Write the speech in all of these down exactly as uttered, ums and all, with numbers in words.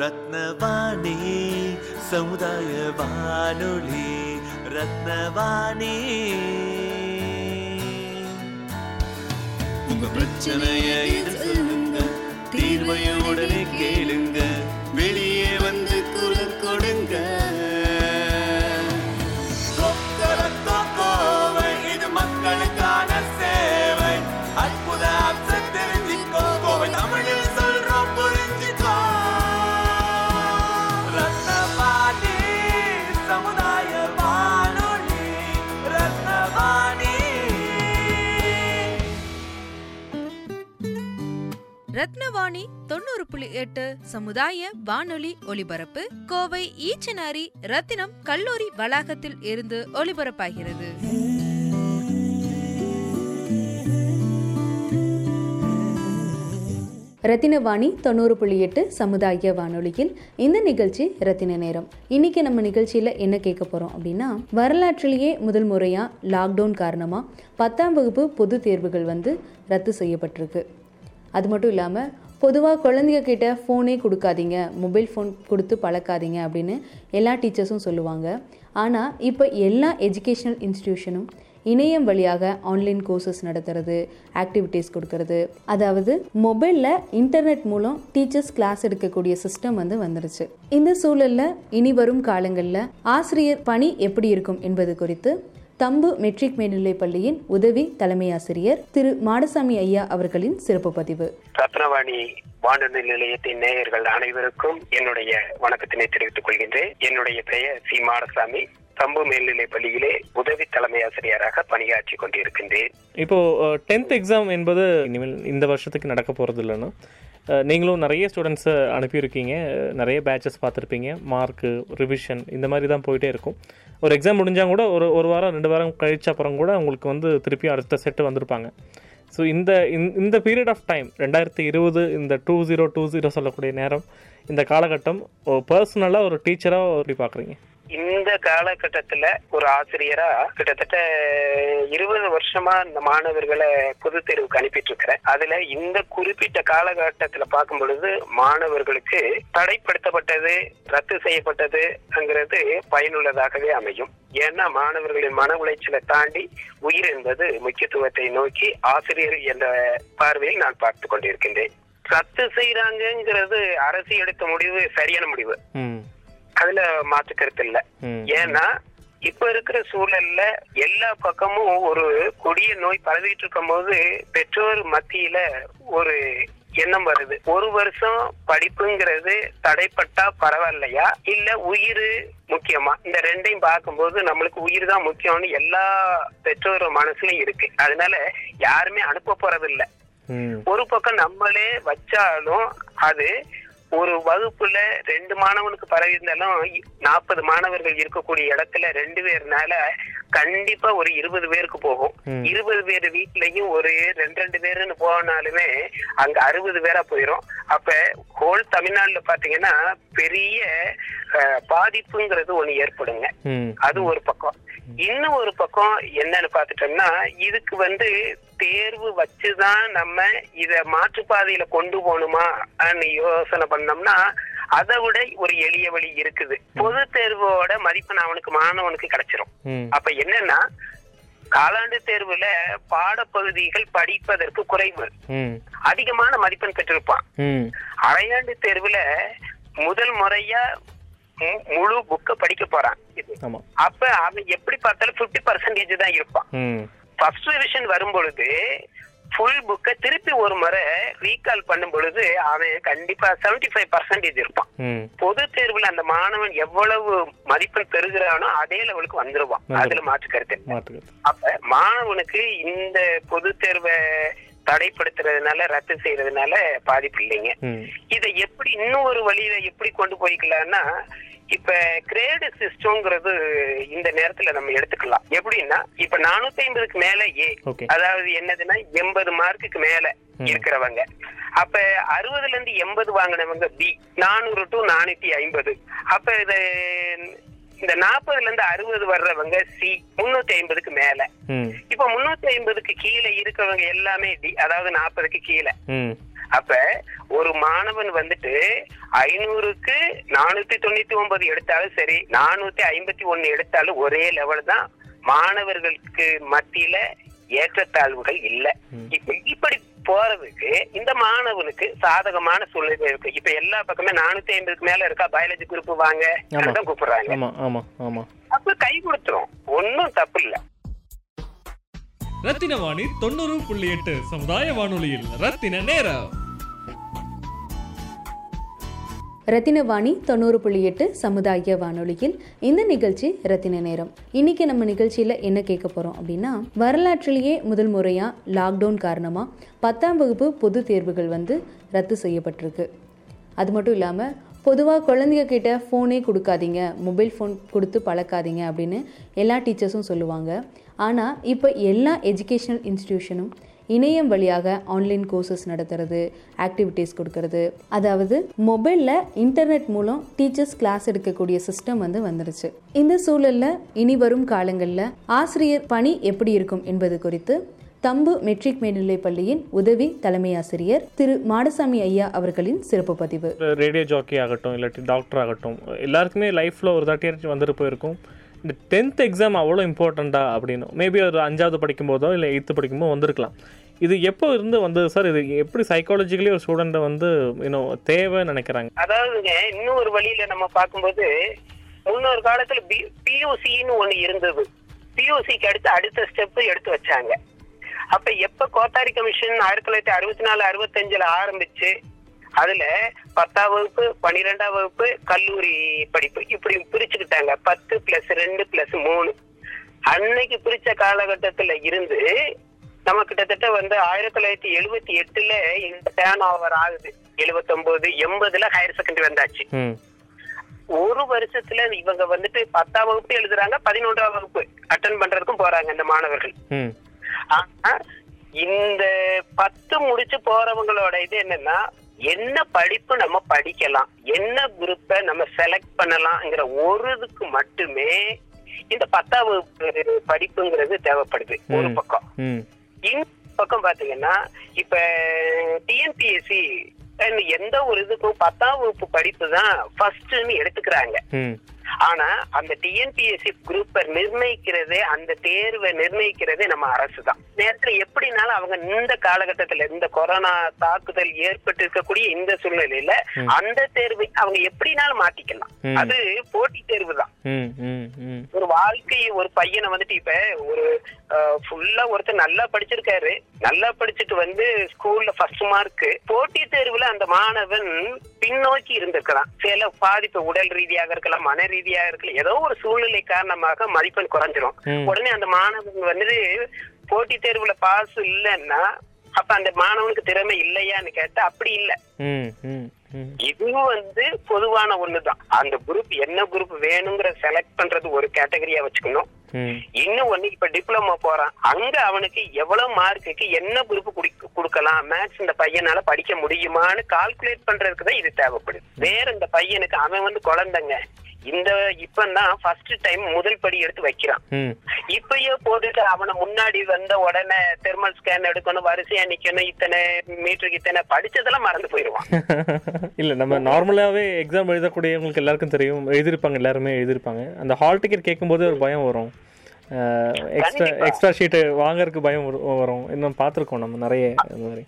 ரத்னவாணி சமுதாய வானொலி. ரத்னவாணி உங்க பிரச்சனையை சொல்லுங்க, தீர்வைய உடனே கேளுங்க, வெளியே வந்து குரல் கொடுங்க. இது மக்களுக்கான சேவை. அற்புத தெரிஞ்சுக்கோ, தமிழில் சொல்றோம், புரிஞ்சுக்கோ. ரத்னவாணி சமுதாய வானொலி. ரத்னவாணி. ரத்னவாணி தொண்ணூறு புள்ளி எட்டு சமுதாய வானொலி ஒலிபரப்பு கோவை ஈச்சனாரி ரத்தினம் கல்லூரி வளாகத்தில் இருந்து ஒலிபரப்பாகிறது. ரத்தினவாணி தொண்ணூறு புள்ளி எட்டு சமுதாய வானொலியில் இந்த நிகழ்ச்சி ரத்தின நேரம். இன்றைக்கி நம்ம நிகழ்ச்சியில் என்ன கேட்க போகிறோம் அப்படின்னா, வரலாற்றிலேயே முதல் முறையாக லாக்டவுன் காரணமாக பத்தாம் வகுப்பு பொது தேர்வுகள் வந்து ரத்து செய்யப்பட்டிருக்கு. அது மட்டும் இல்லாமல் பொதுவாக குழந்தைங்கக்கிட்ட ஃபோனே கொடுக்காதீங்க, மொபைல் ஃபோன் கொடுத்து பழக்காதீங்க அப்படின்னு எல்லா டீச்சர்ஸும் சொல்லுவாங்க. ஆனால் இப்போ எல்லா எஜுகேஷ்னல் இன்ஸ்டிடியூஷனும் இணையம் வழியாக ஆன்லைன் கோர்சஸ் நடத்துறது, ஆக்டிவிட்டீஸ் கொடுக்கறது, அதாவது மொபைலில் இன்டர்நெட் மூலம் டீச்சர்ஸ் கிளாஸ் எடுக்கக்கூடிய சிஸ்டம் வந்து வந்துருச்சு. இந்த சூழலில் இனி வரும் காலங்களில் ஆசிரியர் பணி எப்படி இருக்கும் என்பது குறித்து தம்பு மெட்ரிக் மேல்நிலை பள்ளியின் உதவி தலைமை ஆசிரியர் திரு மாடசாமி ஐயா அவர்களின் சிறப்பு பதிவு. ரத்னவாணி வானொலி நிலையத்தின் நேயர்கள் அனைவருக்கும் என்னுடைய வணக்கத்தினை தெரிவித்துக் கொள்கின்றேன். என்னுடைய பெயர் சி மாடசாமி. தம்பு மேல்நிலை பள்ளியிலே உதவி தலைமை ஆசிரியராக பணியாற்றி கொண்டிருக்கின்றேன். இப்போ டென்த் எக்ஸாம் என்பது இனிமேல் இந்த வருஷத்துக்கு நடக்க போறது இல்லைன்னா, நீங்களும் நிறைய ஸ்டூடெண்ட்ஸை அனுப்பியிருக்கீங்க, நிறைய பேட்சஸ் பார்த்துருப்பீங்க, மார்க்கு ரிவிஷன் இந்த மாதிரி தான் போயிட்டே இருக்கும். ஒரு எக்ஸாம் முடிஞ்சால் கூட ஒரு ஒரு வாரம் ரெண்டு வாரம் கழிச்ச அப்புறம் கூட உங்களுக்கு வந்து திருப்பி அடுத்த செட்டு வந்திருப்பாங்க. ஸோ இந்த இந்த பீரியட் ஆஃப் டைம் ரெண்டாயிரத்தி இருபது இந்த டூ ஜீரோ டூ ஜீரோ சொல்லக்கூடிய நேரம், இந்த காலகட்டம் பர்சனலாக ஒரு டீச்சராக எப்படி பார்க்குறீங்க? இந்த காலகட்டத்துல ஒரு ஆசிரியரா கிட்டத்தட்ட இருபது வருஷமா இந்த மாணவர்களை பொது தேர்வுக்கு அனுப்பிட்டு இருக்கிறேன். அதுல இந்த குறிப்பிட்ட காலகட்டத்துல பார்க்கும் பொழுது மாணவர்களுக்கு தடைப்படுத்தப்பட்டது, ரத்து செய்யப்பட்டதுங்கிறது பயனுள்ளதாகவே அமையும். ஏன்னா மாணவர்களின் மன உளைச்சலை தாண்டி உயிர் என்பது முக்கியத்துவத்தை நோக்கி ஆசிரியர் என்ற பார்வையில் நான் பார்த்து கொண்டிருக்கின்றேன். ரத்து செய்யறாங்கிறது அரசு எடுத்த முடிவு சரியான முடிவு, அதுல மாற்று கருத்து இல்ல. ஏன்னா இப்ப இருக்கிற சூழல்ல எல்லா பக்கமும் ஒரு கொடிய நோய் பரவிட்டு இருக்கும் போது பெற்றோர் மத்தியில ஒரு எண்ணம் வருது, ஒரு வருஷம் படிப்புங்கிறது தடைப்பட்டா பரவாயில்லையா இல்ல உயிர் முக்கியமா? இந்த ரெண்டையும் பார்க்கும்போது நம்மளுக்கு உயிர் தான் முக்கியம்னு எல்லா பெற்றோர் மனசுலயும் இருக்கு. அதனால யாருமே அனுப்ப போறது இல்ல. ஒரு பக்கம் நம்மளே வச்சாலும் அது ஒரு வகுப்புல ரெண்டு மாணவனுக்கு பரவி இருந்தாலும் நாற்பது மாணவர்கள் இருக்கக்கூடிய இடத்துல ரெண்டு பேர்னால கண்டிப்பா ஒரு இருபது பேருக்கு போகும். இருபது பேர் வீட்லயும் ஒரு ரெண்டு ரெண்டு பேருன்னு போனாலுமே அங்க அறுபது பேரா போயிரும். அப்ப ஹோல் தமிழ்நாடுல பாத்தீங்கன்னா பெரிய பாதிப்புங்கிறது ஒண்ணு ஏற்படுங்க. அது ஒரு பக்கம். இன்னும் ஒரு பக்கம் என்னன்னு பாத்துட்டோம்னா, இதுக்கு வந்து தேர்வு வச்சுதான் நம்ம இத மாற்றுப்பாதையில கொண்டு போகணுமா யோசனை பண்ணோம்னா அதை விட ஒரு எளிய வழி இருக்குது. பொது தேர்வோட மதிப்பெண் அவனுக்கு மாணவனுக்கு கிடைச்சிரும். அப்ப என்னன்னா காலாண்டு தேர்வுல பாடப்பகுதிகள் படிப்பதற்கு குறைவு, அதிகமான மதிப்பெண் பெற்றிருப்பான். அரையாண்டு தேர்வுல முதல் முறையா முழு புக்க படிக்க போறான். அப்ப அவன் எப்படி பார்த்தாலும் பிப்டி பர்சன்டேஜ் தான் இருப்பான். ஃபர்ஸ்ட் ரிவிஷன் வரும் பொழுது ஃபுல் புக்கை திருப்பி ஒரு முறை ரீகால் பண்ணும் பொழுது அவன் கண்டிப்பா செவன்டி ஃபைவ் பர்சன்டேஜ் இருப்பான். பொது தேர்வுல அந்த மாணவன் எவ்வளவு மதிப்பெண் பெறுகிறானோ அதே லெவலுக்கு வந்துருவான். அதுல மாற்று கருத்து. அப்ப மாணவனுக்கு இந்த பொது தேர்வை தடைப்படுத்துறதுனால ரத்து செய்யறதுனால பாதிப்பு இல்லைங்க. இதை எப்படி இன்னொரு வழியில எப்படி கொண்டு போய்க்கலாம்னா, இப்ப கிரேடு சிஸ்டம்ங்கிறது இந்த நேரத்துல நம்ம எடுத்துக்கலாம். எப்படின்னா இப்ப நானூத்தி ஐம்பதுக்கு மேல ஏ, அதாவது என்னதுன்னா எண்பது மார்க்குக்கு மேல இருக்கிறவங்க, அப்ப அறுபதுல இருந்து எண்பது வாங்கினவங்க பி, நானூறு டு நானூத்தி ஐம்பது. அப்ப இது இந்த நாற்பதுல இருந்து அறுபது வர்றவங்க சி, முன்னூத்தி ஐம்பதுக்கு மேல. இப்ப முன்னூத்தி ஐம்பதுக்கு கீழே இருக்கிறவங்க எல்லாமே டி, அதாவது நாற்பதுக்கு கீழே. அப்ப ஒரு மாணவன் வந்துட்டு ஐநூறுக்கு நானூத்தி தொண்ணூத்தி ஒன்பது எடுத்தாலும் சரி நானூத்தி ஐம்பத்தி ஒன்னு எடுத்தாலும் ஒரே லெவல் தான். மாணவர்களுக்கு மத்தியில ஏற்றத்தாழ்வுகள் இல்லை. இப்ப இப்படி போறதுக்கு இந்த மாணவனுக்கு சாதகமான சூழ்நிலை இருக்கு. இப்ப எல்லா பக்கமே நானூத்தி ஐம்பதுக்கு மேல இருக்கா பயாலஜி குரூப் வாங்க அதான் கூப்பிடுறாங்க. அப்ப கை கொடுத்துரும், ஒன்னும் தப்பு இல்ல. ரத்தினவாணி தொண்ணூறு புள்ளி எட்டு சமுதாய வானொலியில் ரத்தின நேரம். ரத்தினவாணி தொண்ணூறு புள்ளி எட்டு சமுதாய வானொலியில் இந்த நிகழ்ச்சி ரத்தின நேரம். இன்னைக்கு நம்ம நிகழ்ச்சியில் என்ன கேட்க போகிறோம் அப்படின்னா, வரலாற்றிலேயே முதல் முறையாக லாக்டவுன் காரணமாக பத்தாம் வகுப்பு பொது தேர்வுகள் வந்து ரத்து செய்யப்பட்டிருக்கு. அது மட்டும் இல்லாமல் பொதுவாக குழந்தைங்கக்கிட்ட ஃபோனே கொடுக்காதீங்க, மொபைல் ஃபோன் கொடுத்து பழக்காதீங்க அப்படின்னு எல்லா டீச்சர்ஸும் சொல்லுவாங்க. ஆனால் இப்போ எல்லா எஜுகேஷனல் இன்ஸ்டிடியூஷனும் இணையம் வழியாக ஆன்லைன் கோர்சஸ் நடத்துறது, ஆக்டிவிட்டீஸ் கொடுக்கறது, அதாவது மொபைலில் இன்டர்நெட் மூலம் டீச்சர்ஸ் கிளாஸ் எடுக்கக்கூடிய சிஸ்டம் வந்து வந்துருச்சு. இந்த சூழலில் இனி வரும் காலங்களில் ஆசிரியர் பணி எப்படி இருக்கும் என்பது குறித்து தம்பு மெட்ரிக் மேல்நிலை பள்ளியின் உதவி தலைமை ஆசிரியர் திரு மாடசாமி ஐயா அவர்களின் சிறப்பு பதிவு. ரேடியோ ஜாக்கி ஆகட்டும் இல்லாட்டி டாக்டர் ஆகட்டும் எல்லாருக்குமே லைஃப்பில் ஒரு தாட்டியாச்சும் வந்துட்டு போயிருக்கும் இந்த டென்த் எக்ஸாம் அவ்வளோ இம்பார்ட்டண்ட்டா அப்படின்னு. மேபி ஒரு அஞ்சாவது படிக்கும் போதோ இல்லை எயித்து படிக்கும்போது வந்திருக்கலாம். இது எப்போ இருந்து வந்தது சார்? இது எப்படி சைக்காலஜிக்கலி ஒரு ஸ்டூடெண்ட் வந்து இன்னும் தேவைன்னு நினைக்கிறாங்க? அதாவதுங்க இன்னும் ஒரு வழியில நம்ம பார்க்கும்போது முன்னொரு காலத்துல பி பியூசின்னு ஒண்ணு இருந்தது. பியூசிக்கு அடுத்து அடுத்த ஸ்டெப் எடுத்து வச்சாங்க. அப்ப எப்ப கோத்தாரி கமிஷன் ஆயிரத்தி தொள்ளாயிரத்தி அறுபத்தி நாலு அறுபத்தஞ்சுல ஆரம்பிச்சு அதுல பத்தாம் வகுப்பு பன்னிரெண்டாம் வகுப்பு கல்லூரி படிப்பு இப்படி பிரிச்சுக்கிட்டாங்க. பத்து பிளஸ் ரெண்டு பிளஸ் மூணு அன்னைக்கு பிரிச்ச காலகட்டத்துல இருந்து நம்ம கிட்டத்தட்ட வந்து ஆயிரத்தி தொள்ளாயிரத்தி எழுபத்தி எட்டுல இந்த டேர்ன் ஓவர் ஆகுது. எழுபத்தி ஒன்பது எண்பதுல ஹையர் செகண்டரி வந்தாச்சு. ஒரு வருஷத்துல இவங்க வந்துட்டு பத்தாம் வகுப்பு எழுதுறாங்க, பதினொன்றாம் வகுப்பு அட்டன் பண்றதுக்கும் போறாங்க இந்த மாணவர்கள். ஆனா இந்த பத்து முடிச்சு போறவங்களோட இது என்னன்னா என்ன படிப்பு நம்ம படிக்கலாம், என்ன குரூப்பை நம்ம செலக்ட் பண்ணலாம்ங்கிற ஒருதுக்கு மட்டுமே இந்த பத்தாம் வகுப்பு படிப்புங்கிறது தேவைப்படுது ஒரு பக்கம். இன்னொரு பக்கம் பாத்தீங்கன்னா இப்ப டிஎன்பிஎஸ்சி எந்த ஒரு இதுக்கும் பத்தாம் வகுப்பு படிப்பு தான் ஃபர்ஸ்ட்னு எடுத்துக்கிறாங்க. ஆனா அந்த டிஎன்பிஎஸ்சி குரூப்பை நிர்ணயிக்கிறதே அந்த தேர்வை நிர்ணயிக்கிறதே நம்ம அரசு தான். நேரத்துல எப்படினாலும் அவங்க இந்த காலகட்டத்துல இந்த கொரோனா தாக்குதல் ஏற்பட்டு இருக்கக்கூடிய இந்த சூழ்நிலையில அந்த தேர்வை அவங்க எப்படினாலும் மாத்திக்கலாம். அது போட்டி தேர்வு தான். ஒரு வாழ்க்கையை ஒரு பையனை வந்துட்டு இப்ப ஒரு ஃபுல்லா ஒருத்தர் நல்லா படிச்சிருக்காரு, நல்லா படிச்சுட்டு வந்து ஸ்கூல்ல ஃபர்ஸ்ட் மார்க், போட்டி தேர்வுல அந்த மாணவன் பின்னோக்கி இருந்திருக்கலாம். சில பாதிப்பு உடல் ரீதியாக இருக்கலாம், மன ரீதியாக இருக்கலாம், ஏதோ ஒரு சூழ்நிலை காரணமாக மதிப்பெண் குறைஞ்சிரும். உடனே அந்த மாணவன் வந்து போட்டி தேர்வுல பாஸ் இல்லைன்னா அப்ப அந்த மாணவனுக்கு திறமை இல்லையான்னு கேட்டா அப்படி இல்ல. இதுவும் வந்து பொதுவான ஒண்ணுதான். அந்த குரூப் என்ன குரூப் வேணுங்கிற செலக்ட் பண்றது ஒரு கேட்டகரியா வச்சுக்கணும். இன்னும் ஒண்ணு இப்ப டிப்ளமோ போறான், அங்க அவனுக்கு எவ்வளவு மார்க்குக்கு என்ன குரூப் குடுக்கலாம், மேக்ஸ் இந்த பையனால படிக்க முடியுமான்னு கால்குலேட் பண்றதுக்குதான் இது தேவைப்படுது. வேற இந்த பையனுக்கு அவன் வந்து குழந்தைங்க இந்த இப்பதான் ஃபர்ஸ்ட் டைம் முதல் படி எடுத்து வைக்கிறான். இப்பயே போட்டுட்டு அவனை முன்னாடி வந்த உடனே தெர்மல் ஸ்கேன் எடுக்கணும், வரிசையா நிக்கணும், இத்தனை மீட்டருக்கு இத்தனை படிச்சதெல்லாம் மறந்து போயிடுவான். இல்ல நம்ம நார்மலாவே எக்ஸாம் எழுதக்கூடியவங்களுக்கு எல்லாருக்கும் தெரியும், எழுதிருப்பாங்க, எல்லாருமே எழுதிருப்பாங்க. அந்த ஹால் டிக்கெட் கேட்கும் போது ஒரு பயம் வரும், எக்ஸ்ட்ரா எக்ஸ்ட்ரா ஷீட் வாங்கறதுக்கு பயம் வரும். இன்னும் பாத்திருக்கோம் நம்ம நிறைய மாதிரி.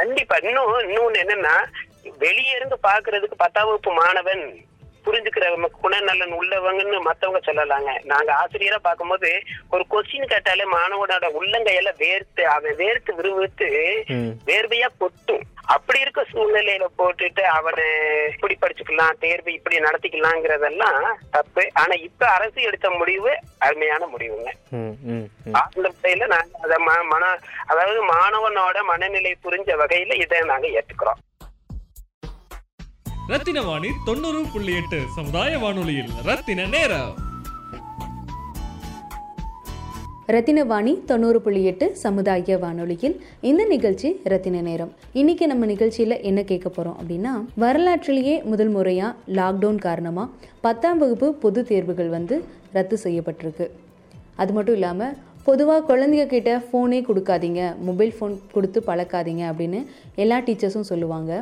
கண்டிப்பா இன்னும் இன்னொன்னு என்னன்னா வெளியே இருந்து பாக்குறதுக்கு பத்தாம் வகுப்பு மாணவன் புரிஞ்சுக்கிற குணநலன் உள்ளவங்கன்னு மத்தவங்க சொல்லலாங்க. நாங்க ஆசிரியரா பார்க்கும்போது ஒரு கொஸ்டின் கேட்டாலே மாணவனோட உள்ளங்கையெல்லாம் வேர்த்து அவன் வேர்த்து விறுவிறுத்து வேர்வையா கொட்டும். அப்படி இருக்க சூழ்நிலையில போட்டுட்டு அவனை இப்படி படிச்சுக்கலாம், தேர்வு இப்படி நடத்திக்கலாம்ங்கிறதெல்லாம் தப்பு. ஆனா இப்ப அரசு எடுத்த முடிவு அருமையான முடிவுங்க. அந்த முறையில நாங்க அத மன அதாவது மாணவனோட மனநிலை புரிஞ்ச வகையில இதை நாங்க ஏற்றுக்கிறோம். ரத்தினவாணி தொண்ணூறு புள்ளி எட்டு சமுதாய வானொலியில் ரத்தின நேரம். ரத்தினவாணி தொண்ணூறு புள்ளி எட்டு சமுதாய வானொலியில் இந்த நிகழ்ச்சி ரத்தின நேரம். இன்னைக்கு நம்ம நிகழ்ச்சியில் என்ன கேட்க போகிறோம் அப்படின்னா, வரலாற்றிலேயே முதல் முறையாக லாக்டவுன் காரணமாக பத்தாம் வகுப்பு பொது தேர்வுகள் வந்து ரத்து செய்யப்பட்டிருக்கு. அது மட்டும் இல்லாமல் பொதுவாக குழந்தைங்கக்கிட்ட ஃபோனே கொடுக்காதீங்க, மொபைல் ஃபோன் கொடுத்து பழக்காதீங்க அப்படின்னு எல்லா டீச்சர்ஸும் சொல்லுவாங்க.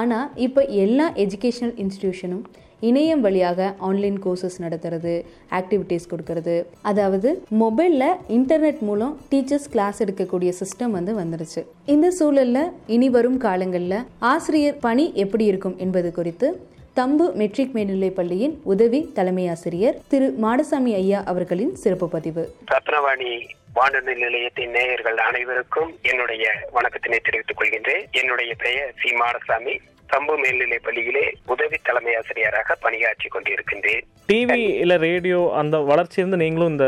ஆனால் இப்போ எல்லா எஜுகேஷ்னல் இன்ஸ்டிடியூஷனும் இணையம் வழியாக ஆன்லைன் கோர்சஸ் நடத்துறது, ஆக்டிவிட்டீஸ் கொடுக்கறது, அதாவது மொபைலில் இன்டர்நெட் மூலம் டீச்சர்ஸ் கிளாஸ் எடுக்கக்கூடிய சிஸ்டம் வந்து வந்துருச்சு. இந்த சூழலில் இனி வரும் காலங்களில் ஆசிரியர் பணி எப்படி இருக்கும் என்பது குறித்து தம்பு மெட்ரிக் மேல்நிலை பள்ளியின் உதவி தலைமை ஆசிரியர் திரு மாடசாமி ஐயா அவர்களின் சிறப்பு பதிவு. ரத்னவாணி வானொலி நிலையத்தின் நேயர்கள் அனைவருக்கும் என்னுடைய வணக்கத்தினை தெரிவித்துக் கொள்கின்றேன். என்னுடைய பெயர் சி மாடசாமி. தம்பு மேல்நிலை பள்ளியிலே உதவி தலைமை ஆசிரியராக பணியாற்றி கொண்டிருக்கின்றேன். டிவி இல்ல ரேடியோ அந்த வளர்ச்சி இருந்து நீங்களும் இந்த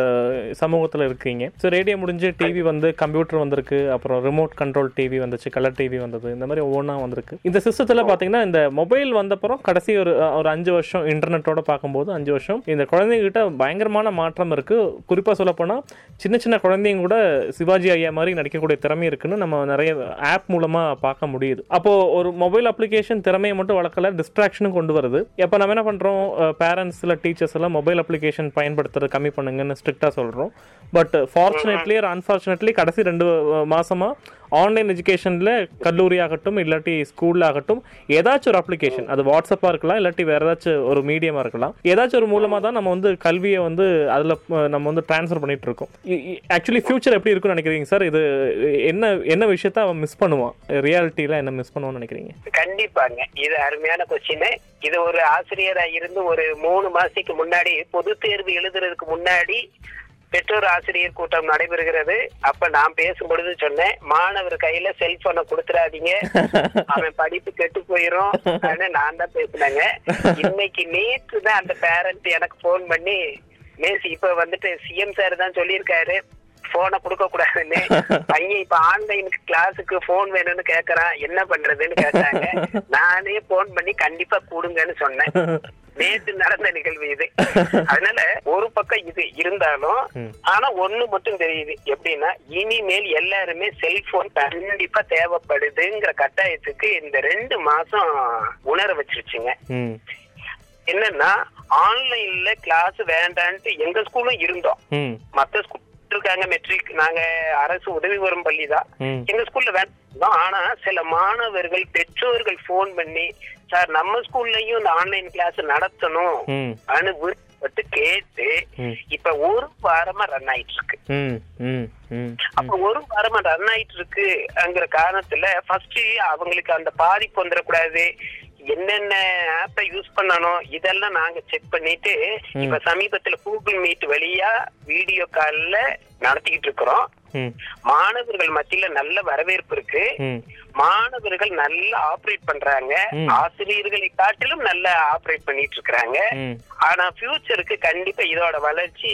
சமூகத்துல இருக்கீங்க. ஸோ ரேடியோ முடிஞ்சு டிவி வந்து, கம்ப்யூட்டர் வந்திருக்கு, அப்புறம் ரிமோட் கண்ட்ரோல் டிவி வந்துச்சு, கலர் டிவி வந்தது, இந்த மாதிரி ஒவ்வொன்றா வந்திருக்கு. இந்த சிஸ்டத்துல பாத்தீங்கன்னா இந்த மொபைல் வந்தப்புறம் கடைசி ஒரு ஒரு அஞ்சு வருஷம் இன்டர்நெட்டோட பார்க்கும்போது அஞ்சு வருஷம் இந்த குழந்தைகிட்ட பயங்கரமான மாற்றம் இருக்கு. குறிப்பா சொல்ல போனா சின்ன சின்ன குழந்தைங்க கூட சிவாஜி ஐயா மாதிரி நடிக்கக்கூடிய திறமை இருக்குன்னு நம்ம நிறைய ஆப் மூலமா பார்க்க முடியுது. அப்போ ஒரு மொபைல் அப்ளிகேஷன் திறமையை மட்டும் வளர்க்கல, டிஸ்ட்ராக்ஷனும் கொண்டு வருது. எப்ப நம்ம என்ன பண்றோம், பேரண்ட்ஸ்ல டீச்சர்ஸ் எல்லாம் மொபைல் அப்ளிகேஷன் பயன்படுத்துறது கம்மி பண்ணுங்கன்னு ஸ்ட்ரிக்டா சொல்றோம். பட் ஃபார்ச்சுனேட்லி ஆர் அன்ஃபார்ச்சுனேட்லி கடைசி ரெண்டு மாசமா ஆன்லைன் எஜுகேஷனில் கல்லூரி ஆகட்டும் இல்லாட்டி ஸ்கூலில் ஆகட்டும் ஏதாச்சும் ஒரு அப்ளிகேஷன், அது வாட்ஸ்அப்பாக இருக்கலாம் இல்லாட்டி வேறு ஏதாச்சும் ஒரு மீடியமாக இருக்கலாம், ஏதாச்சும் ஒரு மூலமாக தான் நம்ம வந்து கல்வியை வந்து அதில் நம்ம வந்து ட்ரான்ஸ்ஃபர் பண்ணிகிட்டு இருக்கோம். ஆக்சுவலி ஃபியூச்சர் எப்படி இருக்குன்னு நினைக்கிறீங்க சார்? இது என்ன என்ன விஷயத்த அவன் மிஸ் பண்ணுவான், ரியாலிட்டியில் என்ன மிஸ் பண்ணுவான்னு நினைக்கிறீங்க? கண்டிப்பாங்க, இது அருமையான கொஸ்டினு. இது ஒரு ஆசிரியராக இருந்து ஒரு மூணு மாதத்துக்கு முன்னாடி பொது தேர்வு எழுதுறதுக்கு முன்னாடி பெற்றோர் ஆசிரியர் கூட்டம் நடைபெறுகிறது. அப்ப நான் பேசும்பொழுது சொன்னேன், மாணவர் கையில செல்போனை கொடுத்துடாதீங்க, அவன் படிப்பு கெட்டு போயிரும். நான் தான் பேசினாங்க. இன்னைக்கு நேற்று தான் அந்த பேரண்ட் எனக்கு போன் பண்ணி, மேசி இப்ப வந்துட்டு சிஎம் சார் தான் சொல்லியிருக்காரு போனை கொடுக்க கூடாதுன்னு, பையன் இப்ப ஆன்லைனுக்கு கிளாஸுக்கு போன் வேணும்னு கேக்குறான், என்ன பண்றதுன்னு கேட்டாங்க. நானே போன் பண்ணி கண்டிப்பா கொடுங்கன்னு சொன்னேன். நேற்று நடந்த நிகழ்வு இது. அதனால ஒரு பக்கம் இது இருந்தாலும் ஆனா ஒண்ணு மட்டும் தெரியுது, எப்படின்னா இனிமேல் எல்லாருமே செல்போன் கண்டிப்பா தேவைப்படுதுங்கிற கட்டாயத்துக்கு இந்த ரெண்டு மாசம் உணர வச்சிருச்சுங்க. என்னன்னா ஆன்லைன்ல கிளாஸ் வேண்டான்ட்டு எங்க ஸ்கூலும் இருந்தோம், மத்த ஸ்கூல் இருக்காங்க மெட்ரிக், நாங்க அரசு உதவி பெறும் பள்ளி தான், எங்க ஸ்கூல்ல வேண்டாம். ஆனா சில மாணவர்கள் பெற்றோர்கள் போன் பண்ணி, சார் நம்ம ஸ்கூல்லயும் இந்த ஆன்லைன் கிளாஸ் நடத்தணும் அனுபவிப்பட்டு கேட்டு இப்ப ஒரு வாரமா ரன் ஆயிட்டு இருக்கு. அப்ப ஒரு வாரமா ரன் ஆயிட்டு இருக்குங்கிற காரணத்துல ஃபர்ஸ்ட் அவங்களுக்கு அந்த பாதிப்பு வந்துடக்கூடாது, என்னென்ன ஆப்பை யூஸ் பண்ணணும் இதெல்லாம் நாங்க செக் பண்ணிட்டு இப்ப சமீபத்துல கூகுள் மீட் வழியா வீடியோ கால்ல நடத்திக்கிட்டு இருக்கிறோம். மாணவர்கள் மத்தியில நல்ல வரவேற்பு இருக்கு, மாணவர்கள் நல்லா ஆப்ரேட் பண்றாங்க, ஆசிரியர்களை காட்டிலும் நல்லா ஆப்ரேட் பண்ணிட்டு இருக்காங்க. ஆனா ஃபியூச்சருக்கு கண்டிப்பா இதோட வளர்ச்சி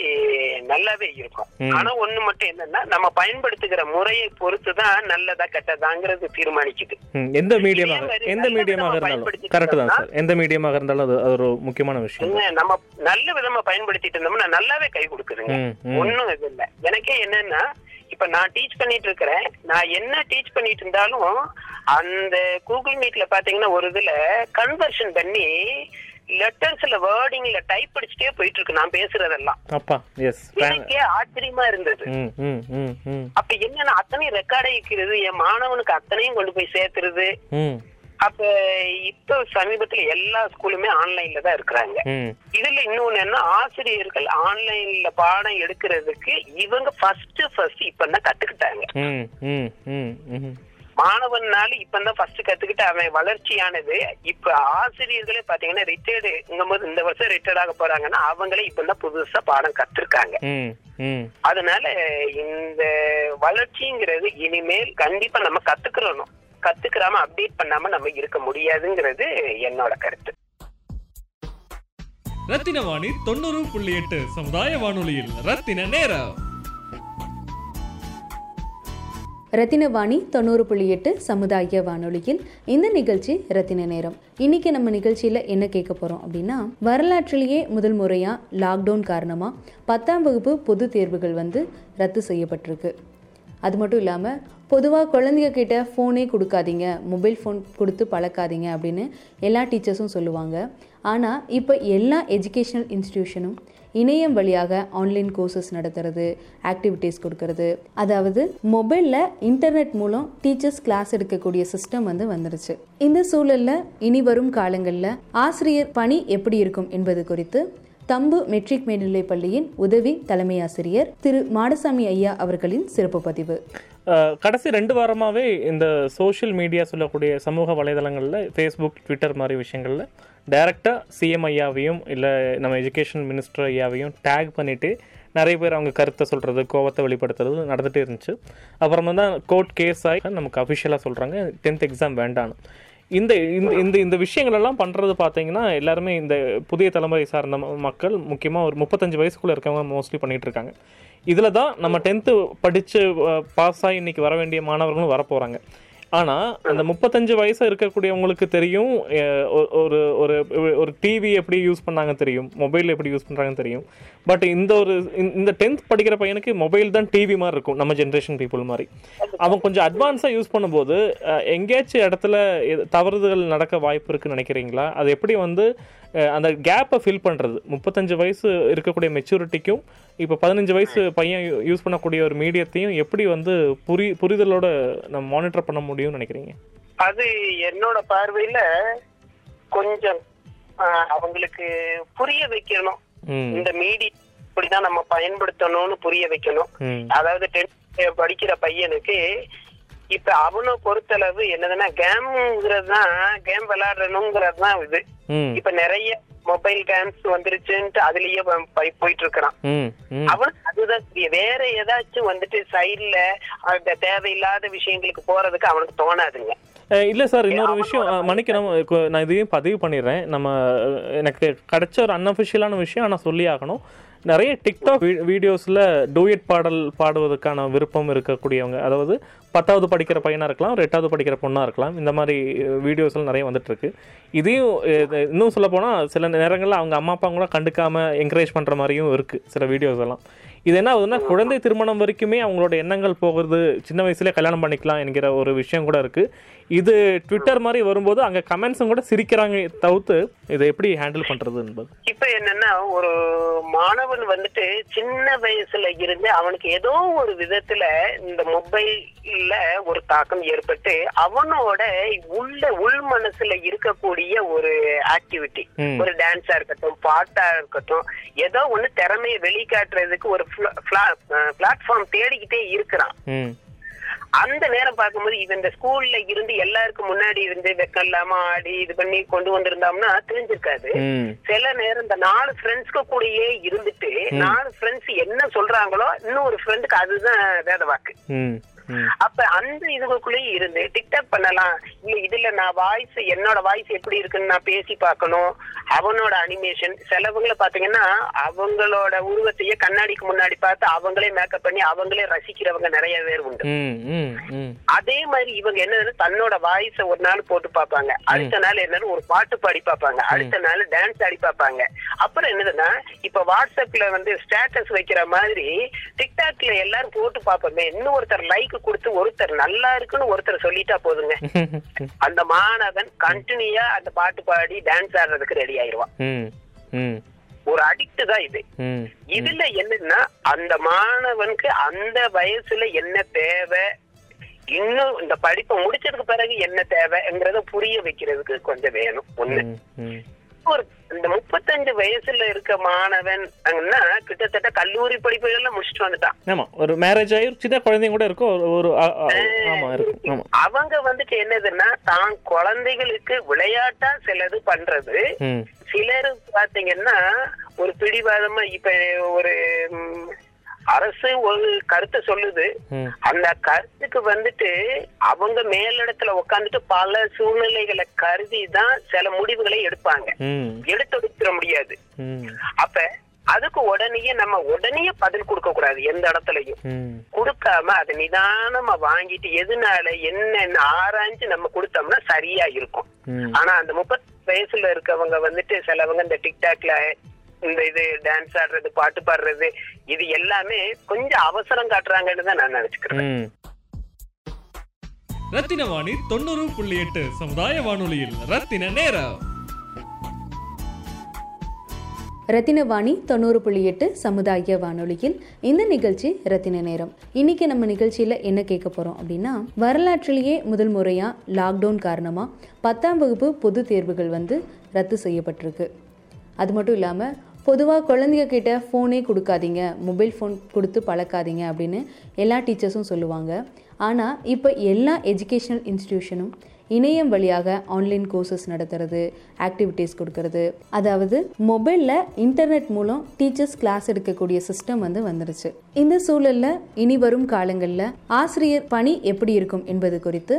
நல்லாவே இருக்கும். ஆனா ஒண்ணு மட்டும் என்னன்னா நம்ம பயன்படுத்துகிற முறையை பொறுத்துதான் நல்லதா கெட்டதாங்கிறது தீர்மானிக்குது. எந்த மீடியமாக எந்த மீடியமாக இருந்தாலும் கரெக்ட் தான் சார், எந்த மீடியமாக இருந்தாலும் அது ஒரு முக்கியமான விஷயம். நம்ம நல்ல விதமா பயன்படுத்திட்டு இருந்தோம்னா நல்லாவே கை கொடுக்குதுங்க, ஒன்னும் இது இல்லை. எனக்கே என்னன்னா இப்ப நான் டீச் பண்ணிட்டு இருக்கிறேன், நான் என்ன டீச் பண்ணிட்டு இருந்தாலும் அந்த கூகுள் மீட்ல பாத்தீங்கன்னா ஒரு இதுல கன்வர்ஷன் பண்ணி லெட்டர்ஸ்ல வேர்டிங்ல டைப் அடிச்சுட்டே போயிட்டு இருக்கு நான் பேசுறதெல்லாம். எனக்கே ஆச்சரியமா இருந்தது. அப்ப என்னன்னா அத்தனை ரெக்கார்ட் ஆகிக்கிறது, என் மாணவனுக்கு அத்தனையும் கொண்டு போய் சேர்த்துருது. அப்ப இப்ப சமீபத்துல எல்லா ஸ்கூலுமே ஆன்லைன்ல தான் இருக்கிறாங்க. இதுல இன்னொன்னு என்ன, ஆசிரியர்கள் ஆன்லைன்ல பாடம் எடுக்கிறதுக்கு இவங்க ஃபர்ஸ்ட் ஃபர்ஸ்ட் இப்பதான் கத்துக்கிட்டாங்க. மாணவனால இப்பதான் ஃபர்ஸ்ட் கத்துக்கிட்டு அவன் வளர்ச்சியானது. இப்ப ஆசிரியர்களே பாத்தீங்கன்னா ரிட்டையர்டுங்கும் போது இந்த வருஷம் ரிட்டையர்ட் ஆக போறாங்கன்னா அவங்களே இப்பதான் புதுசா பாடம் கத்துருக்காங்க. அதனால இந்த வளர்ச்சிங்கிறது இனிமேல் கண்டிப்பா நம்ம கத்துக்கிறணும், கத்துக்கிறாம அப்டேட் பண்ணாம நம்ம இருக்க முடியாதுங்கிறது என்னோட கருத்து. ரத்தினவாணி தொண்ணூறு புள்ளி எட்டு சமுதாய வானொலியில் ரத்தின நேரம். ரத்தினவாணி தொண்ணூறு புள்ளி எட்டு சமுதாய வானொலியில் இந்த நிகழ்ச்சி ரத்தின நேரம். இன்னைக்கு நம்ம நிகழ்ச்சியில் என்ன கேட்க போகிறோம் அப்படின்னா, வரலாற்றிலேயே முதல் முறையாக லாக்டவுன் காரணமாக பத்தாம் வகுப்பு பொது தேர்வுகள் வந்து ரத்து செய்யப்பட்டிருக்கு. அது மட்டும் இல்லாமல் பொதுவாக குழந்தைங்கக்கிட்ட ஃபோனே கொடுக்காதீங்க, மொபைல் ஃபோன் கொடுத்து பழக்காதீங்க அப்படின்னு எல்லா டீச்சர்ஸும் சொல்லுவாங்க. ஆனால் இப்போ எல்லா எஜுகேஷ்னல் இன்ஸ்டிடியூஷனும் இணையம் வழியாக ஆன்லைன் கோர்சஸ் நடத்துறது, ஆக்டிவிட்டீஸ் கொடுக்கறது, அதாவது மொபைலில் இன்டர்நெட் மூலம் டீச்சர்ஸ் கிளாஸ் எடுக்கக்கூடிய சிஸ்டம் வந்து வந்துருச்சு. இந்த சூழலில் இனி வரும் காலங்களில் ஆசிரியர் பணி எப்படி இருக்கும் என்பது குறித்து தம்பு மெட்ரிக் மேல்நிலை பள்ளியின் உதவி தலைமை ஆசிரியர் திரு மாடசாமி ஐயா அவர்களின் சிறப்பு பதிவு. கடைசி ரெண்டு வாரமாகவே இந்த சோஷியல் மீடியா சொல்லக்கூடிய சமூக வலைதளங்களில் ஃபேஸ்புக், ட்விட்டர் மாதிரி விஷயங்களில் டைரெக்டாக சிஎம் ஐயாவையும் இல்லை நம்ம எஜுகேஷன் மினிஸ்டர் ஐயாவையும் டேக் பண்ணிவிட்டு நிறைய பேர் அவங்க கருத்தை சொல்கிறது, கோபத்தை வெளிப்படுத்துறது நடந்துகிட்டே இருந்துச்சு. அப்புறமா தான் கோர்ட் கேஸ் ஆகி நமக்கு அஃபிஷியலாக சொல்கிறாங்க டென்த் எக்ஸாம் வேண்டான்னு. இந்த இந்த இந்த விஷயங்களெல்லாம் பண்ணுறது பார்த்தீங்கன்னா எல்லாருமே இந்த புதிய தலைமுறை சார்ந்த மக்கள், முக்கியமாக ஒரு முப்பத்தஞ்சு வயசுக்குள்ளே இருக்கவங்க மோஸ்ட்லி பண்ணிகிட்டு இருக்காங்க. இதில் தான் நம்ம டென்த்து படித்து பாஸ் ஆகி இன்றைக்கி வர வேண்டிய மாணவர்களும் வரப்போகிறாங்க. ஆனால் அந்த முப்பத்தஞ்சு வயசு இருக்கக்கூடியவங்களுக்கு தெரியும் ஒரு ஒரு ஒரு டிவி எப்படி யூஸ் பண்ணாங்க தெரியும், மொபைல் எப்படி யூஸ் பண்ணுறாங்கன்னு தெரியும். பட் இந்த ஒரு இந்த டென்த் படிக்கிற பையனுக்கு மொபைல் தான் டிவி மாதிரி இருக்கும். நம்ம ஜென்ரேஷன் பீப்புள் மாதிரி அவன் கொஞ்சம் அட்வான்ஸாக யூஸ் பண்ணும்போது எங்கேயாச்சும் இடத்துல தவறுதல் நடக்க வாய்ப்பு இருக்குன்னு நினைக்கிறீங்களா? அது எப்படி வந்து அந்த கேப்பை ஃபில் பண்ணுறது? முப்பத்தஞ்சு வயசு இருக்கக்கூடிய மெச்சூரிட்டிக்கும் இப்போ பதினஞ்சு வயசு பையன் யூஸ் பண்ணக்கூடிய ஒரு மீடியத்தையும் எப்படி வந்து புரி புரிதலோட நம்ம மானிட்டர் பண்ண முடியும்னு நினைக்கிறீங்க? அது என்னோட பார்வையில் கொஞ்சம் அவங்களுக்கு புரிய வைக்கணும், இந்த மீடியா இப்படிதான் நம்ம பயன்படுத்தணும்னு புரிய வைக்கணும். அதாவது டென்த் படிக்கிற பையனுக்கு இப்ப அவனை பொறுத்தளவு என்னதுன்னா கேம்ங்கிறது தான், கேம் விளையாடணுங்கிறது தான் இது. இப்ப நிறைய மொபைல் கேம்ஸ் வந்துருச்சுன்ட்டு அதுலயே போயிட்டு இருக்கிறான் அவன். அதுதான் வேற ஏதாச்சும் வந்துட்டு சைட்ல அந்த தேவையில்லாத விஷயங்களுக்கு போறதுக்கு அவனுக்கு தோணாதுங்க. இல்லை சார், இன்னொரு விஷயம் மன்னிக்கணும், நான் இதையும் பதிவு பண்ணிடுறேன். நம்ம எனக்கு கிடைச்ச ஒரு அன்அஃபிஷியலான விஷயம் ஆனால் சொல்லி ஆகணும். நிறைய டிக்டாக் வீடியோஸில் டூயட் பாடல் பாடுவதற்கான விருப்பம் இருக்கக்கூடியவங்க, அதாவது பத்தாவது படிக்கிற பையனாக இருக்கலாம், ஒரு எட்டாவது படிக்கிற பொண்ணாக இருக்கலாம், இந்த மாதிரி வீடியோஸ்லாம் நிறைய வந்துட்டுருக்கு. இதையும் இன்னும் சொல்லப்போனால் சில நேரங்களில் அவங்க அம்மா அப்பா கூட கண்டுக்காமல் என்கரேஜ் பண்ணுற மாதிரியும் இருக்குது சில வீடியோஸ் எல்லாம். இது என்ன ஆகுதுன்னா குழந்தை திருமணம் வரைக்குமே அவங்களோட எண்ணங்கள் போகிறது, சின்ன வயசுலேயே கல்யாணம் பண்ணிக்கலாம் என்கிற ஒரு விஷயம் கூட இருக்குது. இது ட்விட்டர் மாதிரி வரும்போது அங்கே கமெண்ட்ஸும் கூட சிரிக்கிறாங்க தவிர்த்து இதை எப்படி ஹேண்டில் பண்ணுறது என்பது. இப்போ என்னென்னா ஒரு மாணவன் வந்துட்டு சின்ன வயசுல இருந்து அவனுக்கு ஏதோ ஒரு விதத்துல இந்த மொபைல்ல ஒரு தாக்கம் ஏற்பட்டு அவனோட உள்ள உள் மனசுல இருக்கக்கூடிய ஒரு ஆக்டிவிட்டி, ஒரு டான்ஸா இருக்கட்டும், பாட்டா இருக்கட்டும், ஏதோ ஒண்ணு திறமையை வெளிக்காட்டுறதுக்கு ஒரு பிளாட்ஃபார்ம் தேடிக்கிட்டே இருக்கிறான். அந்த நேரம் பார்க்கும்போது இவன் இந்த ஸ்கூல்ல இருந்து எல்லாருக்கும் முன்னாடி இருந்து வெக்கம் இல்லாம ஆடி இது பண்ணி கொண்டு வந்திருந்தோம்னா தெரிஞ்சிருக்காது. சில நேரம் இந்த நாலு ஃப்ரெண்ட்ஸ்க்கு கூடயே இருந்துட்டு நாலு ஃப்ரெண்ட்ஸ் என்ன சொல்றாங்களோ இன்னொரு ஃப்ரெண்டுக்கு அதுதான் வேத வாக்கு. அப்ப அந்த இதுக்குள்ளேயே இருந்து டிக்டாக் பண்ணலாம் இல்ல, இதுல நான் வாய்ஸ் என்னோட வாய்ஸ் எப்படி இருக்குன்னு நான் பேசி பார்க்கணும், அவனோட அனிமேஷன். சிலவங்களை பாத்தீங்கன்னா அவங்களோட உருவத்தையே கண்ணாடிக்கு முன்னாடி பார்த்து அவங்களே மேக்கப் பண்ணி அவங்களே ரசிக்கிறவங்க நிறைய பேர் உண்டு. அதே மாதிரி இவங்க என்னன்னு தன்னோட வாய்ஸ ஒரு நாள் போட்டு பாப்பாங்க, அடுத்த நாள் என்னன்னு ஒரு பாட்டு பாடி பாப்பாங்க, அடுத்த நாள் டான்ஸ் ஆடி பாப்பாங்க. அப்புறம் என்னதுன்னா இப்ப வாட்ஸ்அப்ல வந்து ஸ்டேட்டஸ் வைக்கிற மாதிரி டிக்டாக்ல எல்லாரும் போட்டு பாப்போமே, இன்னும் ஒருத்தர் லைக் கொடுத்து ஒருத்தர் நல்லா இருக்குன்னு ஒருத்தர் சொல்லிட்டா போதுங்க, அந்த மாணவன் கண்டினியூயா அந்த பாட்டு பாடி டான்ஸ் ஆடுறதுக்கு ரெடி ஆயிடுவான். ஒரு அடிக்ட் தான் இது. இதுல என்னன்னா அந்த மாணவனுக்கு அந்த வயசுல என்ன தேவை, இன்னும் இந்த படிப்பை முடிச்சதுக்கு பிறகு என்ன தேவைங்கிறத புரிய வைக்கிறதுக்கு கொஞ்சம் வேணும். ஒண்ணு ஒரு இந்த முப்பத்தஞ்சு வயசுல இருக்க மாணவன் கிட்டத்தட்ட கல்லூரி படிப்புகள்ல முடிச்சுட்டு வந்துட்டான், ஒரு மேரேஜ் ஆகி சின்ன குழந்தைங்க கூட இருக்கும். அவங்க வந்துட்டு என்னதுன்னா தான் குழந்தைகளுக்கு விளையாட்டா சிலது பண்றது, சிலரு பாத்தீங்கன்னா ஒரு பிடிவாதமா இப்ப ஒரு அரசு ஒரு கருத்தை சொல்லுது, அந்த கருத்துக்கு வந்துட்டு அவங்க மேலிடத்துல உட்காந்துட்டு பல சூழ்நிலைகளை கருதி தான் சில முடிவுகளை எடுப்பாங்க, எடுத்துடுத்த முடியாது. அப்ப அதுக்கு உடனே நம்ம உடனே பதில் கொடுக்க கூடாது, எந்த இடத்துலயும் கொடுக்காம அதை நிதானமா வாங்கிட்டு எதுனால என்னன்னு ஆராய்ஞ்சு நம்ம கொடுத்தோம்னா சரியா இருக்கும். ஆனா அந்த முப்பது வயசுல இருக்கவங்க வந்துட்டு சிலவங்க இந்த டிக்டாக்ல இந்த இது டான்ஸ் ஆடுறது, பாட்டு பாடுறது, இது எல்லாமே கொஞ்சம் அவசரம் காட்டுறாங்கன்னு தான் நான் நினைச்சுக்கிறேன். ரத்னவாணி தொண்ணூறு புள்ளி எட்டு சமுதாய வானொலியில் ரத்தின நேரம். ரத்தினவாணி தொண்ணூறு புள்ளி எட்டு சமுதாய வானொலியில் இந்த நிகழ்ச்சி ரத்தின நேரம். இன்னைக்கு நம்ம நிகழ்ச்சியில் என்ன கேட்க போகிறோம் அப்படின்னா, வரலாற்றிலேயே முதல் முறையாக லாக்டவுன் காரணமாக பத்தாம் வகுப்பு பொது தேர்வுகள் வந்து ரத்து செய்யப்பட்டிருக்கு. அது மட்டும் இல்லாமல் பொதுவாக குழந்தைங்கக்கிட்ட ஃபோனே கொடுக்காதீங்க, மொபைல் ஃபோன் கொடுத்து பழக்காதீங்க அப்படின்னு எல்லா டீச்சர்ஸும் சொல்லுவாங்க. ஆனால் இப்போ எல்லா எஜுகேஷனல் இன்ஸ்டிடியூஷனும் இணையம் வழியாக ஆன்லைன் கோர்சஸ் நடத்துறது, ஆக்டிவிட்டீஸ் கொடுக்கறது, அதாவது மொபைலில் இன்டர்நெட் மூலம் டீச்சர்ஸ் கிளாஸ் எடுக்கக்கூடிய சிஸ்டம் வந்து வந்துருச்சு. இந்த சூழலில் இனி வரும் காலங்களில் ஆசிரியர் பணி எப்படி இருக்கும் என்பது குறித்து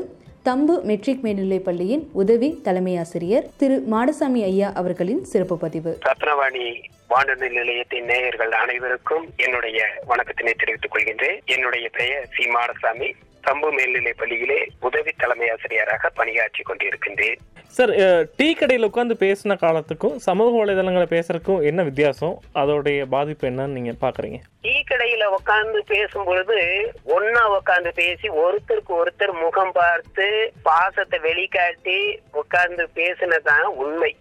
தம்பு மெட்ரிக் மேல்நிலை பள்ளியின் உதவி தலைமை ஆசிரியர் திரு மாடசாமி ஐயா அவர்களின் சிறப்பு பதிவு. ரத்னவாணி வானொலி நிலையத்தின் நேயர்கள் அனைவருக்கும் என்னுடைய வணக்கத்தினை தெரிவித்துக் கொள்கின்றேன். என்னுடைய பெயர் சி மாடசாமி. தம்பு மேல்நிலை பள்ளியிலே உதவி தலைமை ஆசிரியராக பணியாற்றி கொண்டிருக்கின்றேன். சார், டீ கடையில் உட்காந்து பேசின காலத்துக்கும் சமூக வலைதளங்களை பேசுறதுக்கும் என்ன வித்தியாசம், அதோடைய பாதிப்பு என்னன்னு நீங்க பாக்குறீங்க? டீ கடையில உட்காந்து பேசும் பொழுது ஒன்னா உட்காந்து பேசி ஒருத்தருக்கு ஒருத்தர் முகம் பார்த்து பாசத்தை வெளிக்காட்டி உட்கார்ந்து பேசினதான் உண்மை.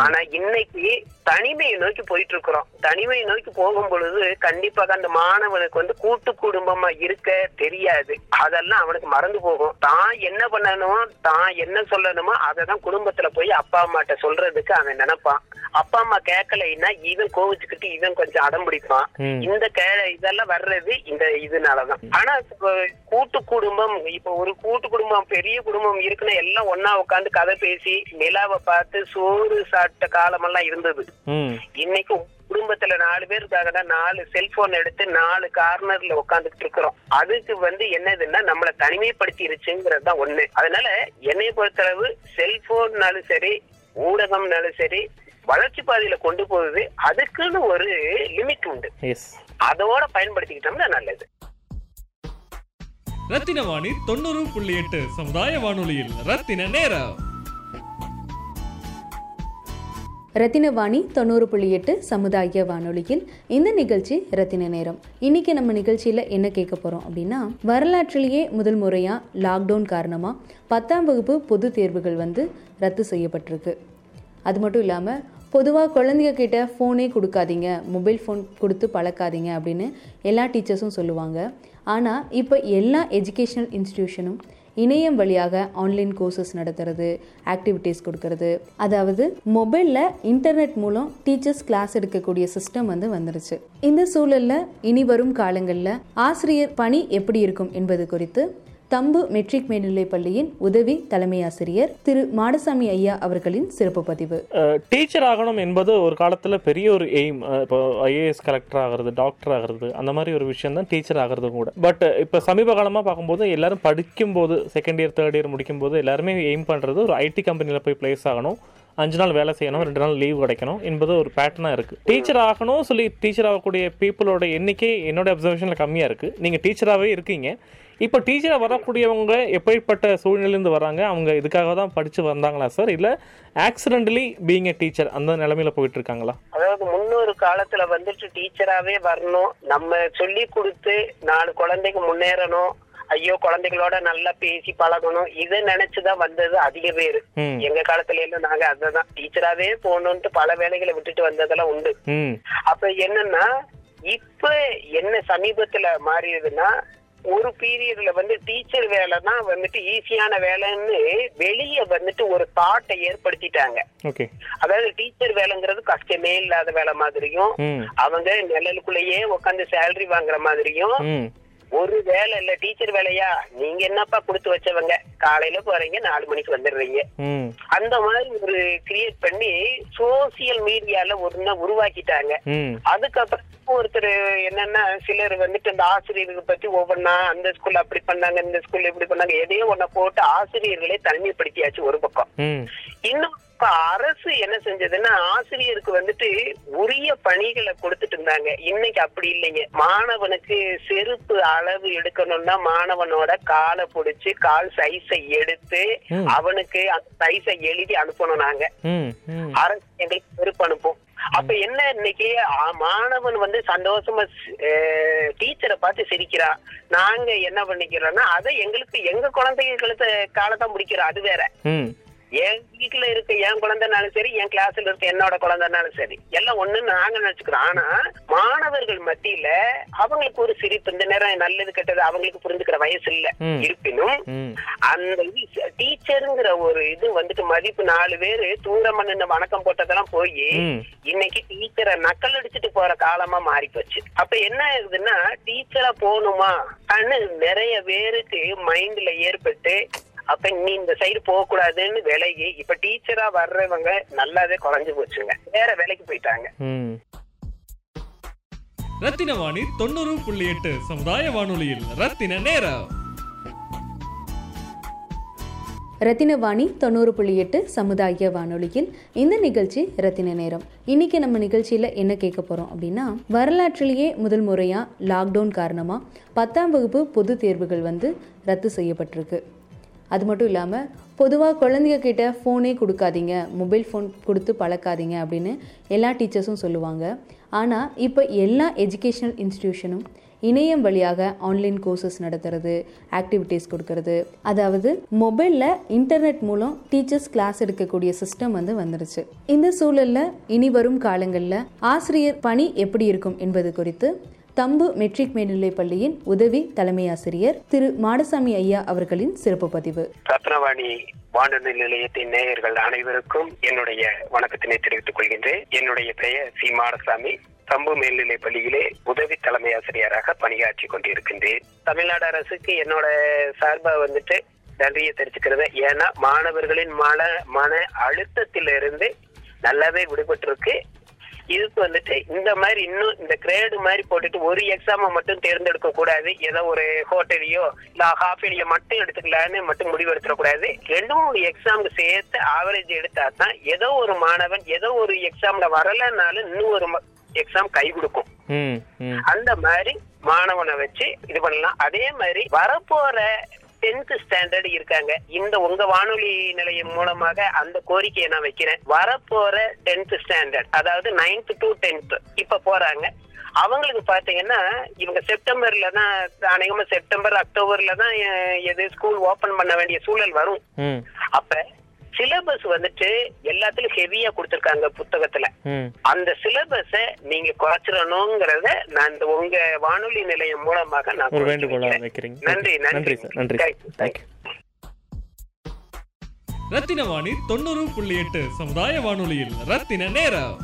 ஆனா இன்னைக்கு தனிமையை நோக்கி போயிட்டு இருக்கிறோம். தனிமையை நோக்கி போகும் பொழுது கண்டிப்பாக அந்த மாணவனுக்கு வந்து கூட்டு குடும்பமா இருக்க தெரியாது. அதெல்லாம் அவனுக்கு மறந்து போகும். தான் என்ன பண்ணணுமோ, தான் என்ன சொல்லணுமோ அதான் குடும்பத்துல போய் அப்பா அம்மாட்ட சொல்றதுக்கு அவன் நினைப்பான். அப்பா அம்மா கேட்கலைன்னா இவன் கோவிச்சுக்கிட்டு இவன் கொஞ்சம் அடம்பிடிப்பான். இந்த கே இதெல்லாம் வர்றது இந்த இதனாலதான். ஆனா கூட்டு குடும்பம், இப்ப ஒரு கூட்டு குடும்பம், பெரிய குடும்பம் இருக்குன்னா எல்லாம் ஒன்னா உட்காந்து கதை பேசி நிலாவை பார்த்து சோறு சாப்பிட்ட காலமெல்லாம் இருந்தது. இன்னைக்கு குடும்பத்துல நாலு பேர் இருக்காங்கன்னா நாலு செல்போன் எடுத்து நாலு கார்னர்ல உட்காந்துட்டு இருக்கிறோம். அதுக்கு வந்து என்னதுன்னா நம்மளை தனிமைப்படுத்திருச்சுங்கிறது தான் ஒண்ணு. அதனால என்னை பொறுத்தளவு செல்போன்னாலும் சரி, ஊடகம்னாலும் சரி, வளர்ச்சி பாதையில கொண்டு போகுது. அதுக்குன்னு ஒரு லிமிட் உண்டு. அதோட பயன்படுத்திக்கிட்டோம்னா நல்லது. ரத்தினவாணி தொண்ணூறு புள்ளி எட்டு சமுதாய வானொலியில் ரத்தின நேரம். ரத்தினவாணி தொண்ணூறு புள்ளி எட்டு சமுதாய வானொலியில் இந்த நிகழ்ச்சி ரத்தின நேரம். இன்னைக்கு நம்ம நிகழ்ச்சியில் என்ன கேட்க போகிறோம் அப்படின்னா, வரலாற்றிலேயே முதல் முறையாக லாக்டவுன் காரணமாக பத்தாம் வகுப்பு பொது தேர்வுகள் வந்து ரத்து செய்யப்பட்டிருக்கு. அது மட்டும் இல்லாமல் பொதுவாக குழந்தைங்கக்கிட்ட ஃபோனே கொடுக்காதீங்க, மொபைல் ஃபோன் கொடுத்து பழக்காதீங்க அப்படின்னு எல்லா டீச்சர்ஸும் சொல்லுவாங்க. ஆனால் இப்போ எல்லா எஜுகேஷனல் இன்ஸ்டிடியூஷனும் இணையம் வழியாக ஆன்லைன் கோர்சஸ் நடத்துறது, ஆக்டிவிட்டீஸ் கொடுக்கறது, அதாவது மொபைலில் இன்டர்நெட் மூலம் டீச்சர்ஸ் கிளாஸ் எடுக்கக்கூடிய சிஸ்டம் வந்து வந்துருச்சு. இந்த சூழலில் இனி வரும் காலங்களில் ஆசிரியர் பணி எப்படி இருக்கும் என்பது குறித்து தம்பு மெட்ரிக் மேல்நிலை பள்ளியின் உதவி தலைமை ஆசிரியர் திரு மாடசாமி ஐயா அவர்களின் சிறப்பு பதிவு. டீச்சர் ஆகணும் என்பது ஒரு காலத்துல பெரிய ஒரு எய்ம். இப்போ ஐஏஎஸ் கலெக்டர் ஆகிறது, டாக்டர் ஆகிறது, அந்த மாதிரி ஒரு விஷயம் தான் டீச்சர் ஆகிறது கூட. பட் இப்போ சமீப காலமா பார்க்கும்போது எல்லாரும் படிக்கும் போது செகண்ட் இயர் தேர்ட் இயர் முடிக்கும் போது எல்லாருமே எய்ம் பண்றது ஒரு ஐடி கம்பெனியில போய் பிளேஸ் ஆகணும், அஞ்சு நாள் வேலை செய்யணும், ரெண்டு நாள் லீவ் கிடைக்கணும் என்பது ஒரு பேட்டர்னா இருக்கு. டீச்சர் ஆகணும் சொல்லி டீச்சர் ஆகக்கூடிய பீப்புளோட எண்ணிக்கை என்னோட அப்சர்வேஷன்ல கம்மியா இருக்கு. நீங்க டீச்சராகவே இருக்கீங்க. இப்போ டீச்சராக வரக்கூடியவங்க எப்படிப்பட்ட சூழ்நிலையிலேருந்து வராங்க? அவங்க இதுக்காக தான் படித்து வந்தாங்களா சார், இல்லை ஆக்சிடென்டலி பீயிங் எ டீச்சர் அந்த நிலமையில போயிட்டு இருக்காங்களா? அதாவது முன்னொரு காலத்தில் வந்துட்டு டீச்சராகவே வரணும், நம்ம சொல்லி கொடுத்து நாலு குழந்தைங்க முன்னேறணும், ஐயோ குழந்தைகளோட நல்லா பேசி பழகணும், இதை நினைச்சுதான் வந்தது அதிக பேரு. எங்க காலத்துல எல்லாம் நாங்க அதான் டீச்சராகவே போகணும்ட்டு பல வேலைகளை விட்டுட்டு வந்ததெல்லாம் உண்டு. அப்ப என்னன்னா இப்ப என்ன சமீபத்துல மாறியதுன்னா, ஒரு பீரியட்ல வந்து டீச்சர் வேலைன்னா வந்துட்டு ஈஸியான வேலைன்னு வெளியே வந்துட்டு ஒரு தாட்டை ஏற்படுத்திட்டாங்க. அதாவது டீச்சர் வேலைங்கிறது கஷ்டமே இல்லாத வேலை மாதிரியும், அவங்க நிழலுக்குள்ளேயே உட்காந்து சேலரி வாங்குற மாதிரியும், ஒரு வேலை இல்ல டீச்சர் வேலையா நீங்க என்னப்பா கொடுத்து வச்சவங்க, காலையில போறீங்க நாலு மணிக்கு வந்துடுறீங்க, அந்த மாதிரி ஒரு கிரியேட் பண்ணி சோசியல் மீடியால ஒன்னு உருவாக்கிட்டாங்க. அதுக்கப்புறம் ஒருத்தர் என்னன்னா சிலர் வந்துட்டு அந்த ஆசிரியர்கள் பத்தி ஒவ்வொன்னா அந்த ஸ்கூல்ல அப்படி பண்ணாங்க, இந்த ஸ்கூல்ல இப்படி பண்ணாங்க, எதையோ ஒன்ன போட்டு ஆசிரியர்களே தனிமைப்படுத்தியாச்சு ஒரு பக்கம். இன்னும் இப்ப அரசு என்ன செஞ்சதுன்னா ஆசிரியருக்கு வந்துட்டு உரிய பணிகளை கொடுத்துட்டு இருந்தாங்க. இன்னைக்கு அப்படி இல்லைங்க. மாணவனுக்கு செருப்பு அளவு எடுக்கணும்னா மாணவனோட காலை புடிச்சு கால் சைஸை எடுத்து அவனுக்கு அந்த சைஸை எழுதி அனுப்பணும். நாங்க அரசு எங்களுக்கு செருப்பு அனுப்பும். அப்ப என்ன இன்னைக்கு மாணவன் வந்து சந்தோஷமா டீச்சரை பார்த்து சிரிக்கிறான். நாங்க என்ன பண்ணிக்கிறோம்னா அதை எங்களுக்கு எங்க குழந்தைகளுக்கு காலத்தை முடிக்கிறோம். அது வேற, என் வீட்டுல இருக்க என் குழந்தைனாலும் சரி, என் கிளாஸ்ல இருக்க என்னோட குழந்தைனாலும் சரி, எல்லாம் ஒண்ணுன்னு நாங்க நினைச்சுக்கிறோம். ஆனா மாணவர்கள் மத்தியில அவங்களுக்கு ஒரு சிரிப்பு, இந்த நேரம் நல்லது கெட்டது அவங்களுக்கு புரிஞ்சுக்கிற வயசு இல்ல. இருப்பினும் அந்த டீச்சருங்கிற ஒரு இது வந்துட்டு மதிப்பு, நாலு பேரு தூரமா நின்று வணக்கம் போட்டதெல்லாம் போய் இன்னைக்கு டீச்சரை நக்கல் அடிச்சுட்டு போற காலமா மாறி போச்சு. அப்ப என்ன ஆகுதுன்னா, டீச்சரா போகணுமா நிறைய பேருக்கு மைண்ட்ல ஏற்பட்டு அப்ப நீ இந்த சைடு போக கூடாதுன்னு விலகி இப்ப டீச்சரா வர்றவங்க நல்லாவே குறைஞ்சு போச்சுங்க, வேற வேலைக்கு போயிட்டாங்க. ரத்தினவாணி தொண்ணூறு புள்ளி எட்டு சமுதாய வானொலியில் ரத்தின நேரம். ரத்தினவாணி தொண்ணூறு புள்ளி எட்டு சமுதாய வானொலியில் இந்த நிகழ்ச்சி ரத்தின நேரம். இன்றைக்கி நம்ம நிகழ்ச்சியில் என்ன கேட்க போகிறோம் அப்படின்னா, வரலாற்றிலேயே முதல் முறையாக லாக்டவுன் காரணமாக பத்தாம் வகுப்பு பொது தேர்வுகள் வந்து ரத்து செய்யப்பட்டிருக்கு. அது மட்டும் இல்லாமல் பொதுவாக குழந்தைங்கக்கிட்ட ஃபோனே கொடுக்காதீங்க, மொபைல் ஃபோன் கொடுத்து பழக்காதீங்க அப்படின்னு எல்லா டீச்சர்ஸும் சொல்லுவாங்க. ஆனால் இப்போ எல்லா எஜுகேஷ்னல் இன்ஸ்டிடியூஷனும் இணையம் வழியாக ஆன்லைன் கோர்சஸ் நடத்துறது, ஆக்டிவிட்டீஸ் கொடுக்கறது, அதாவது மொபைலில் இன்டர்நெட் மூலம் டீச்சர்ஸ் கிளாஸ் எடுக்கக்கூடிய சிஸ்டம் வந்து வந்துருச்சு. இந்த சூழலில் இனி வரும் காலங்களில் ஆசிரியர் பணி எப்படி இருக்கும் என்பது குறித்து தம்பு மெட்ரிக் மேல்நிலை பள்ளியின் உதவி தலைமை ஆசிரியர் திரு மாடசாமி ஐயா அவர்களின் சிறப்பு பதிவு. ரத்னவாணி வானொலி நிலையத்தின் நேயர்கள் அனைவருக்கும் என்னுடைய வணக்கத்தினை தெரிவித்துக் கொள்கின்றேன். என்னுடைய பெயர் சி மாடசாமி. தம்பு மேல்நிலை பள்ளியிலே உதவி தலைமை ஆசிரியராக பணியாற்றி கொண்டிருக்கின்றேன். தமிழ்நாடு அரசுக்கு என்னோட சார்பா வந்துட்டு நன்றியை தெரிவிச்சுக்கிறத. ஏன்னா மாணவர்களின் மன மன அழுத்தத்திலிருந்து நல்லாவே விடுபட்டிருக்கு. இதுக்கு வந்துட்டு இந்த மாதிரி இன்னும் இந்த கிரேடு மாதிரி போட்டுட்டு ஒரு எக்ஸாமை மட்டும் தேர்ந்தெடுக்க கூடாது, ஏதோ ஒரு ஹோட்டலையோ இல்ல ஹாஃப் இயர்லியோ மட்டும் எடுத்துக்கலான்னு மட்டும் முடிவெடுத்துட கூடாது. ரெண்டு மூணு எக்ஸாமுக்கு சேர்த்து ஆவரேஜ் எடுத்தா தான் ஏதோ ஒரு மாணவன் ஏதோ ஒரு எக்ஸாம்ல வரலனாலும் இன்னும் ஒரு எக்ஸாம் கை கொடுக்கும். அந்த மாதிரி மாணவனை வச்சு இது பண்ணலாம். அதே மாதிரி வரப்போற டென்த் ஸ்டாண்டர்ட் இருக்காங்க, இந்த உங்க வானொலி நிலையம் மூலமாக அந்த கோரிக்கையை நான் வைக்கிறேன். வரப்போற டென்த் ஸ்டாண்டர்ட், அதாவது நைன்த் டு டென்த் இப்ப போறாங்க, அவங்களுக்கு பாத்தீங்கன்னா இவங்க செப்டம்பர்ல தான், அநேகமா செப்டம்பர் அக்டோபர்ல தான் எது ஸ்கூல் ஓபன் பண்ண வேண்டிய சூழல் வரும். அப்ப சிலபஸ் வந்துட்டு எல்லாத்துலயும் ஹெவியா கொடுத்திருக்காங்க புத்தகத்துல. அந்த சிலபஸ நீங்க குறைச்சிடணும்ங்கறத நான் இந்த உங்க வானொலி நிலையம் மூலமாக நான் வேண்டுகோளா வைக்கிறேன். நன்றி நன்றி நன்றி தேங்க்யூ. ரத்தினவாணி தொண்ணூறு புள்ளி எட்டு சமுதாய வானொலியில் ரத்தின நேரம்.